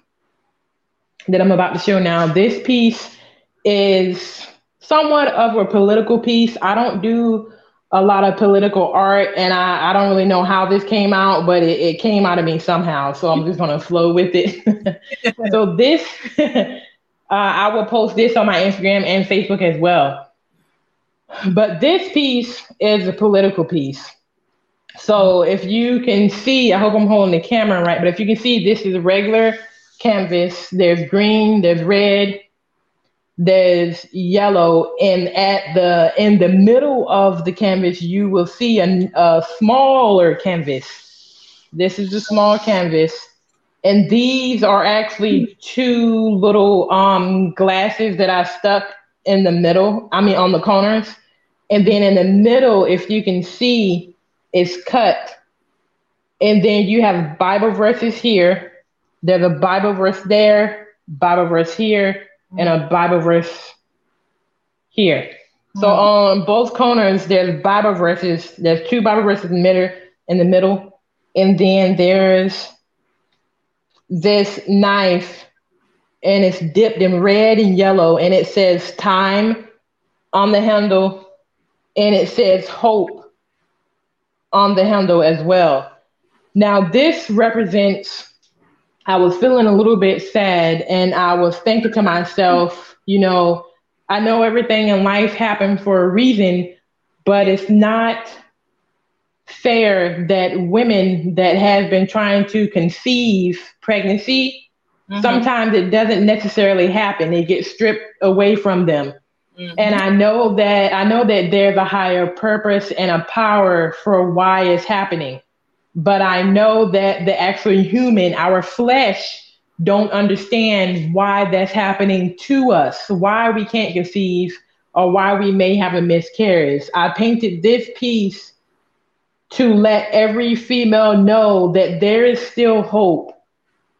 that I'm about to show now, this piece is somewhat of a political piece. I don't do a lot of political art, and I, I don't really know how this came out, but it, it came out of me somehow. So I'm just gonna flow with it. So this, Uh, I will post this on my Instagram and Facebook as well. But this piece is a political piece. So if you can see, I hope I'm holding the camera right, but if you can see, this is a regular canvas. There's green, there's red, there's yellow, and at the in the middle of the canvas, you will see a, a smaller canvas. This is a small canvas. And these are actually two little um, glasses that I stuck in the middle, I mean, on the corners. And then in the middle, if you can see, it's cut. And then you have Bible verses here. There's a Bible verse there, Bible verse here, and a Bible verse here. Mm-hmm. So on both corners, there's Bible verses. There's two Bible verses in the middle, in the middle. And then there's this knife, and it's dipped in red and yellow, and it says time on the handle, and it says hope on the handle as well. Now this represents, I was feeling a little bit sad, and I was thinking to myself, you know, I know everything in life happened for a reason, but it's not fair that women that have been trying to conceive pregnancy, mm-hmm. sometimes it doesn't necessarily happen. It gets stripped away from them. Mm-hmm. And I know that I know that there's a higher purpose and a power for why it's happening. But I know that the actual human, our flesh, don't understand why that's happening to us, why we can't conceive, or why we may have a miscarriage. I painted this piece to let every female know that there is still hope.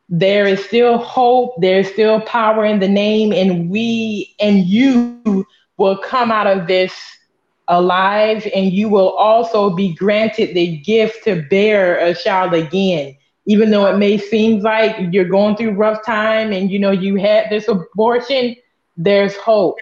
There is still hope. There's still power in the name, and we and you will come out of this alive, and you will also be granted the gift to bear a child again. Even though it may seem like you're going through rough time and you know you had this abortion, there's hope.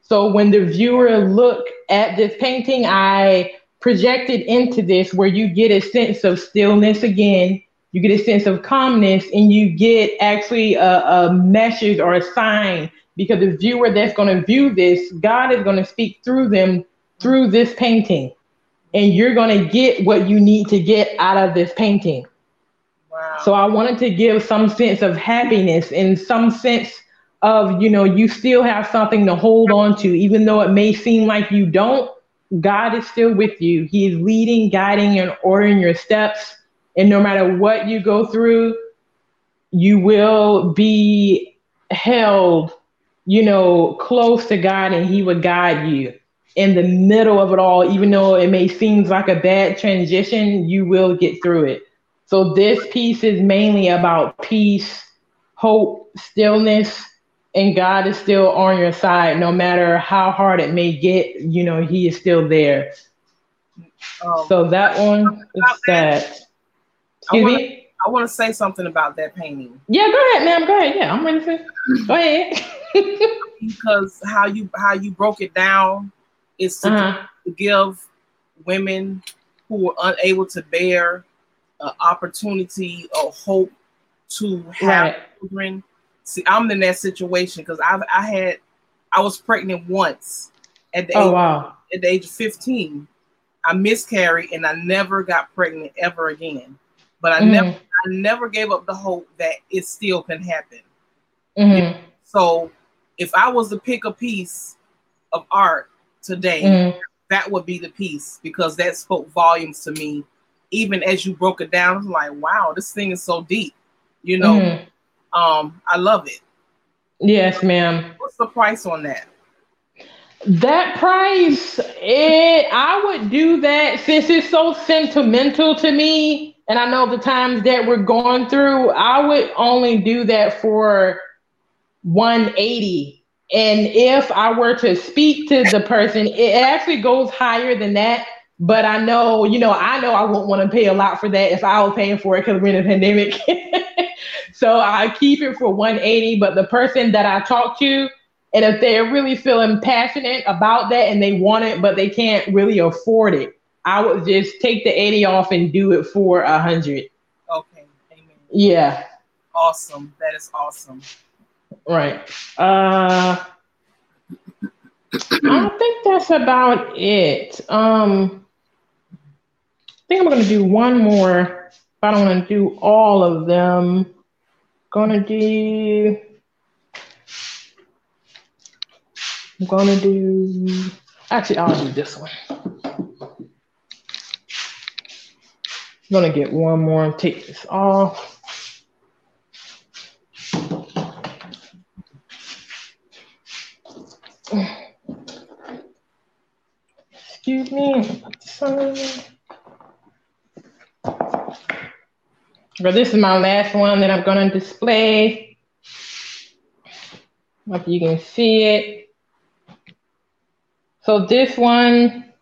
So when the viewer look at this painting, I projected into this where you get a sense of stillness again, you get a sense of calmness, and you get actually a, a message or a sign, because the viewer that's going to view this, God is going to speak through them through this painting, and you're going to get what you need to get out of this painting. Wow. So I wanted to give some sense of happiness and some sense of, you know, you still have something to hold on to, even though it may seem like you don't. God is still with you. He is leading, guiding, and ordering your steps. And no matter what you go through, you will be held, you know, close to God, and He would guide you in the middle of it all. Even though it may seem like a bad transition, you will get through it. So this piece is mainly about peace, hope, stillness, and God is still on your side. No matter how hard it may get, you know, He is still there. Um, so that one is sad. Excuse I wanna, me? I want to say something about that painting. Yeah, go ahead, ma'am. Go ahead. Yeah, I'm ready for it. Go ahead. Because how you how you broke it down is to uh-huh. give women who are unable to bear an uh, opportunity or hope to have right. children. See, I'm in that situation because I've I had I was pregnant once at the oh, age, wow. at the age of fifteen. I miscarried and I never got pregnant ever again. But I mm-hmm. never I never gave up the hope that it still can happen. Mm-hmm. So if I was to pick a piece of art today, mm-hmm. that would be the piece, because that spoke volumes to me. Even as you broke it down, I'm like, wow, this thing is so deep, you know. Mm-hmm. Um, I love it. Yes, ma'am. What's the price on that? That price, it, I would do that since it's so sentimental to me. And I know the times that we're going through, I would only do that for one hundred eighty dollars. And if I were to speak to the person, it actually goes higher than that. But I know, you know, I know I wouldn't want to pay a lot for that if I was paying for it because we're in a pandemic. So I keep it for one hundred eighty dollars, but the person that I talk to, and if they're really feeling passionate about that and they want it, but they can't really afford it, I would just take the eighty dollars off and do it for one hundred dollars. Okay. Amen. Yeah. Awesome. That is awesome. Right. Uh, I think that's about it. Um, I think I'm going to do one more. I don't want to do all of them. Going to do... I'm going to do... Actually, I'll do this one. I'm going to get one more and take this off. Excuse me. Sorry. But this is my last one that I'm going to display. Hope you can see it. So this one,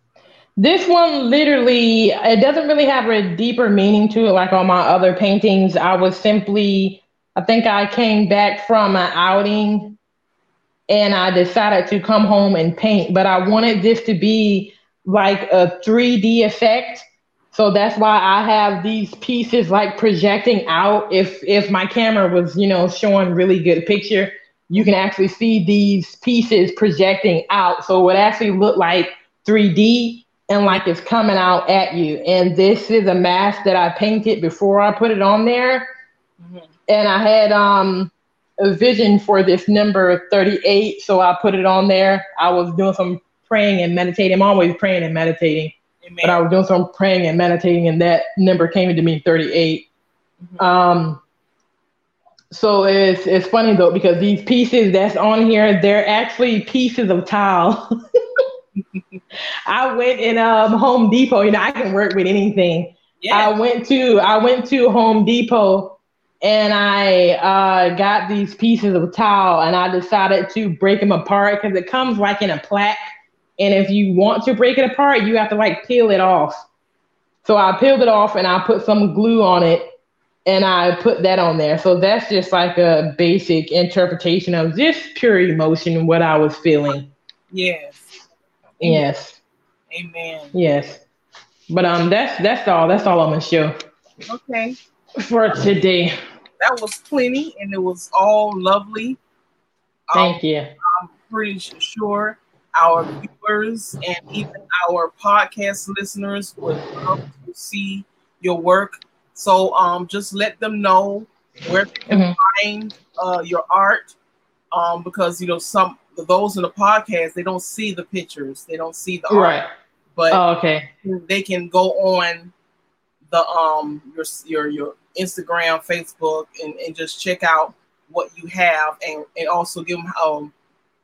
this one literally, it doesn't really have a deeper meaning to it. Like all my other paintings, I was simply, I think I came back from an outing and I decided to come home and paint, but I wanted this to be like a three D effect. So that's why I have these pieces like projecting out. If if my camera was, you know, showing really good picture, you can actually see these pieces projecting out. So it would actually look like three D and like it's coming out at you. And this is a mask that I painted before I put it on there. Mm-hmm. And I had um, a vision for this number thirty-eight. So I put it on there. I was doing some praying and meditating. I'm always praying and meditating. Amen. But I was doing some praying and meditating and that number came into me, thirty-eight. Mm-hmm. Um. So it's it's funny though, because these pieces that's on here, they're actually pieces of tile. I went in um Home Depot, you know, I can work with anything. Yeah. I went to I went to Home Depot and I uh got these pieces of tile and I decided to break them apart because it comes like in a plaque. And if you want to break it apart, you have to like peel it off. So I peeled it off and I put some glue on it. And I put that on there. So that's just like a basic interpretation of just pure emotion and what I was feeling. Yes. Yes. Amen. Yes. But um, that's that's all. That's all I'm gonna show. Okay. For today. That was plenty, and it was all lovely. Thank um, you. I'm pretty sure our viewers and even our podcast listeners would love to see your work. So um, just let them know where they can mm-hmm. find uh, your art, um, because you know some those in the podcast, they don't see the pictures, they don't see the right. art, but oh, okay, they can go on the um your your your Instagram, Facebook, and, and just check out what you have, and, and also give them um,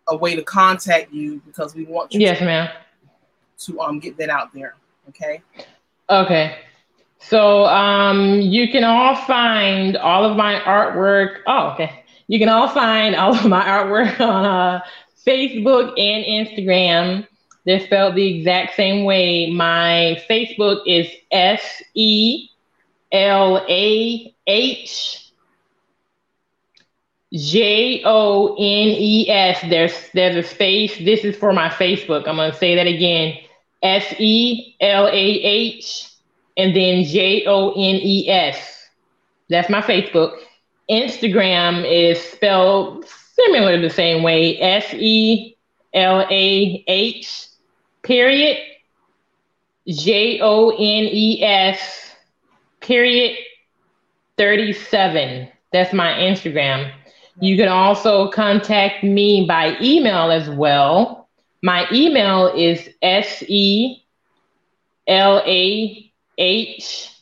a way to contact you because we want you yes, to, ma'am. to um get that out there. Okay. Okay. So um, you can all find all of my artwork. Oh, okay. You can all find all of my artwork on uh, Facebook and Instagram. They're spelled the exact same way. My Facebook is S E L A H J O N E S. There's, there's a space. This is for my Facebook. I'm going to say that again. S E L A H and then J O N E S. That's my Facebook. Instagram is spelled similar to the same way. S E L A H period. J O N E S period thirty-seven. That's my Instagram. You can also contact me by email as well. My email is S E L A H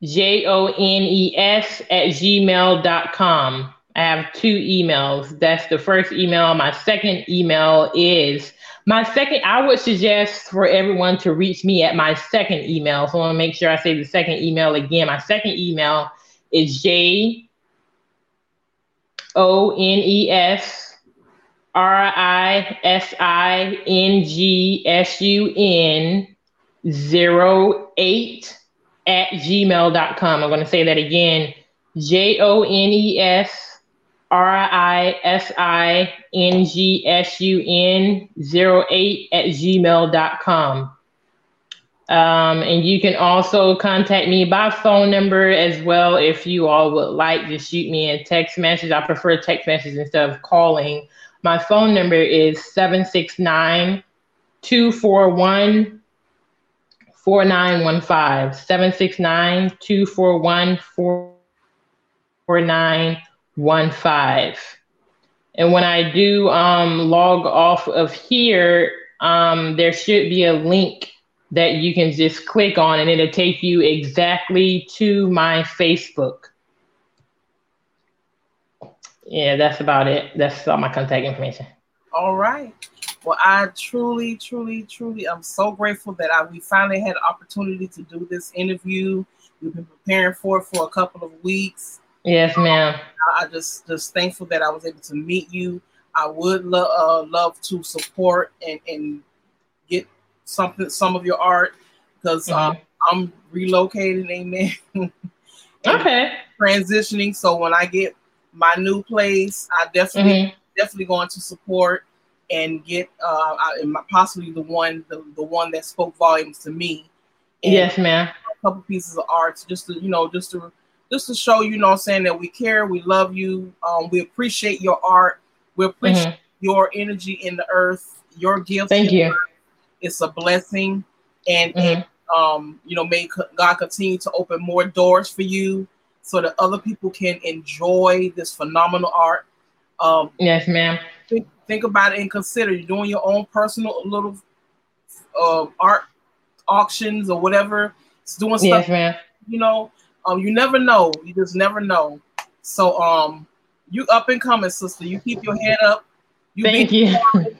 J O N E S at gmail dot com. I have two emails. That's the first email. My second email is my second. I would suggest for everyone to reach me at my second email. So I want to make sure I say the second email again. My second email is J O N E S R I S I N G S U N zero eight at gmail dot com. I'm going to say that again. J O N E S R I S I N G S U N zero eight at gmail dot com. Um, and you can also contact me by phone number as well. If you all would like, just shoot me a text message. I prefer text messages instead of calling. My phone number is seven six nine, two four one, four nine one five, seven six nine, two four one, four nine one five. And when I do um, log off of here, um, there should be a link that you can just click on, and it'll take you exactly to my Facebook. Yeah, that's about it. That's all my contact information. All right. Well, I truly, truly, truly, I'm so grateful that I, we finally had an opportunity to do this interview. We've been preparing for it for a couple of weeks. Yes, ma'am. I just, just thankful that I was able to meet you. I would lo- uh, love to support and, and get something, some of your art, because mm-hmm. um, I'm relocating, amen. and okay. Transitioning, so when I get my new place, I definitely, mm-hmm. definitely going to support and get, uh, I, possibly the one, the, the one that spoke volumes to me. And yes, ma'am. A couple pieces of art, just to, you know, just to, just to show, you know, saying that we care, we love you, um, we appreciate your art, we appreciate mm-hmm. your energy in the earth, your gifts. Thank you. Earth. It's a blessing, and, mm-hmm. and um, you know, may God continue to open more doors for you, so that other people can enjoy this phenomenal art. Um, yes, ma'am. Think, think about it and consider you're doing your own personal little uh, art auctions or whatever. It's doing stuff. Yes, ma'am. You know, um, you never know. You just never know. So, um, you up and coming, sister. You keep your head up. You Thank you. Started.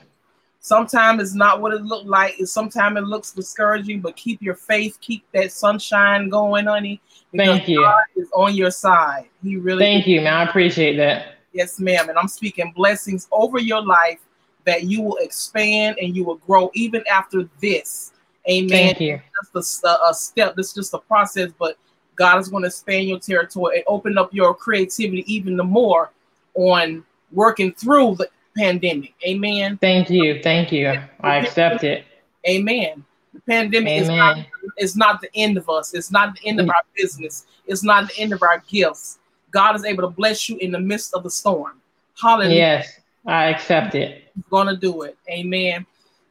Sometimes it's not what it looked like. Sometimes it looks discouraging, but keep your faith. Keep that sunshine going, honey. Thank you. God is on your side. He really Thank is. You, man. I appreciate that. Yes, ma'am. And I'm speaking blessings over your life that you will expand and you will grow even after this. Amen. Thank you. That's a, a step. This is just a process, but God is going to expand your territory and open up your creativity even the more on working through the pandemic. Amen. Thank you. Thank you. I accept it. Amen. The pandemic Amen. Is not, it's not the end of us. It's not the end of our business. It's not the end of our gifts. God is able to bless you in the midst of the storm. Hallelujah. Yes, I accept it. He's going to do it. Amen.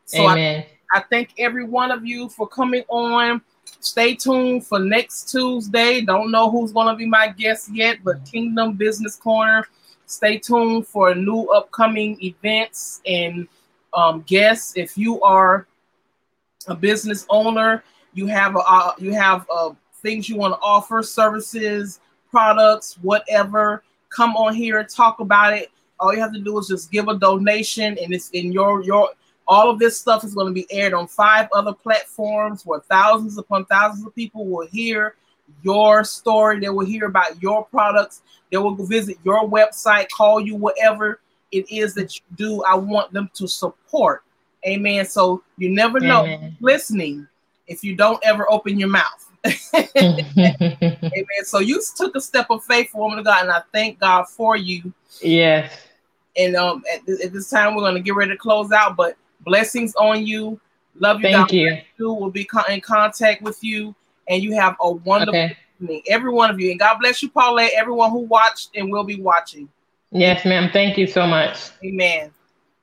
So Amen. I, I thank every one of you for coming on. Stay tuned for next Tuesday. Don't know who's going to be my guest yet, but Kingdom Business Corner. Stay tuned for new upcoming events and um, guests. If you are a business owner, you have a, uh, you have uh, things you want to offer, services, products, whatever. Come on here and talk about it. All you have to do is just give a donation, and it's in your your. All of this stuff is going to be aired on five other platforms where thousands upon thousands of people will hear your story. They will hear about your products. They will visit your website, call you, whatever it is that you do. I want them to support. Amen. So you never know. Amen. Listening, if you don't ever open your mouth. Amen. So you took a step of faith, woman of God, and I thank God for you. Yes. And um, at, th- at this time, we're going to get ready to close out, but blessings on you. Love you. Thank God. You. We'll be con- in contact with you. And you have a wonderful okay. evening, every one of you. And God bless you, Paulette, everyone who watched and will be watching. Yes, ma'am. Thank you so much. Amen.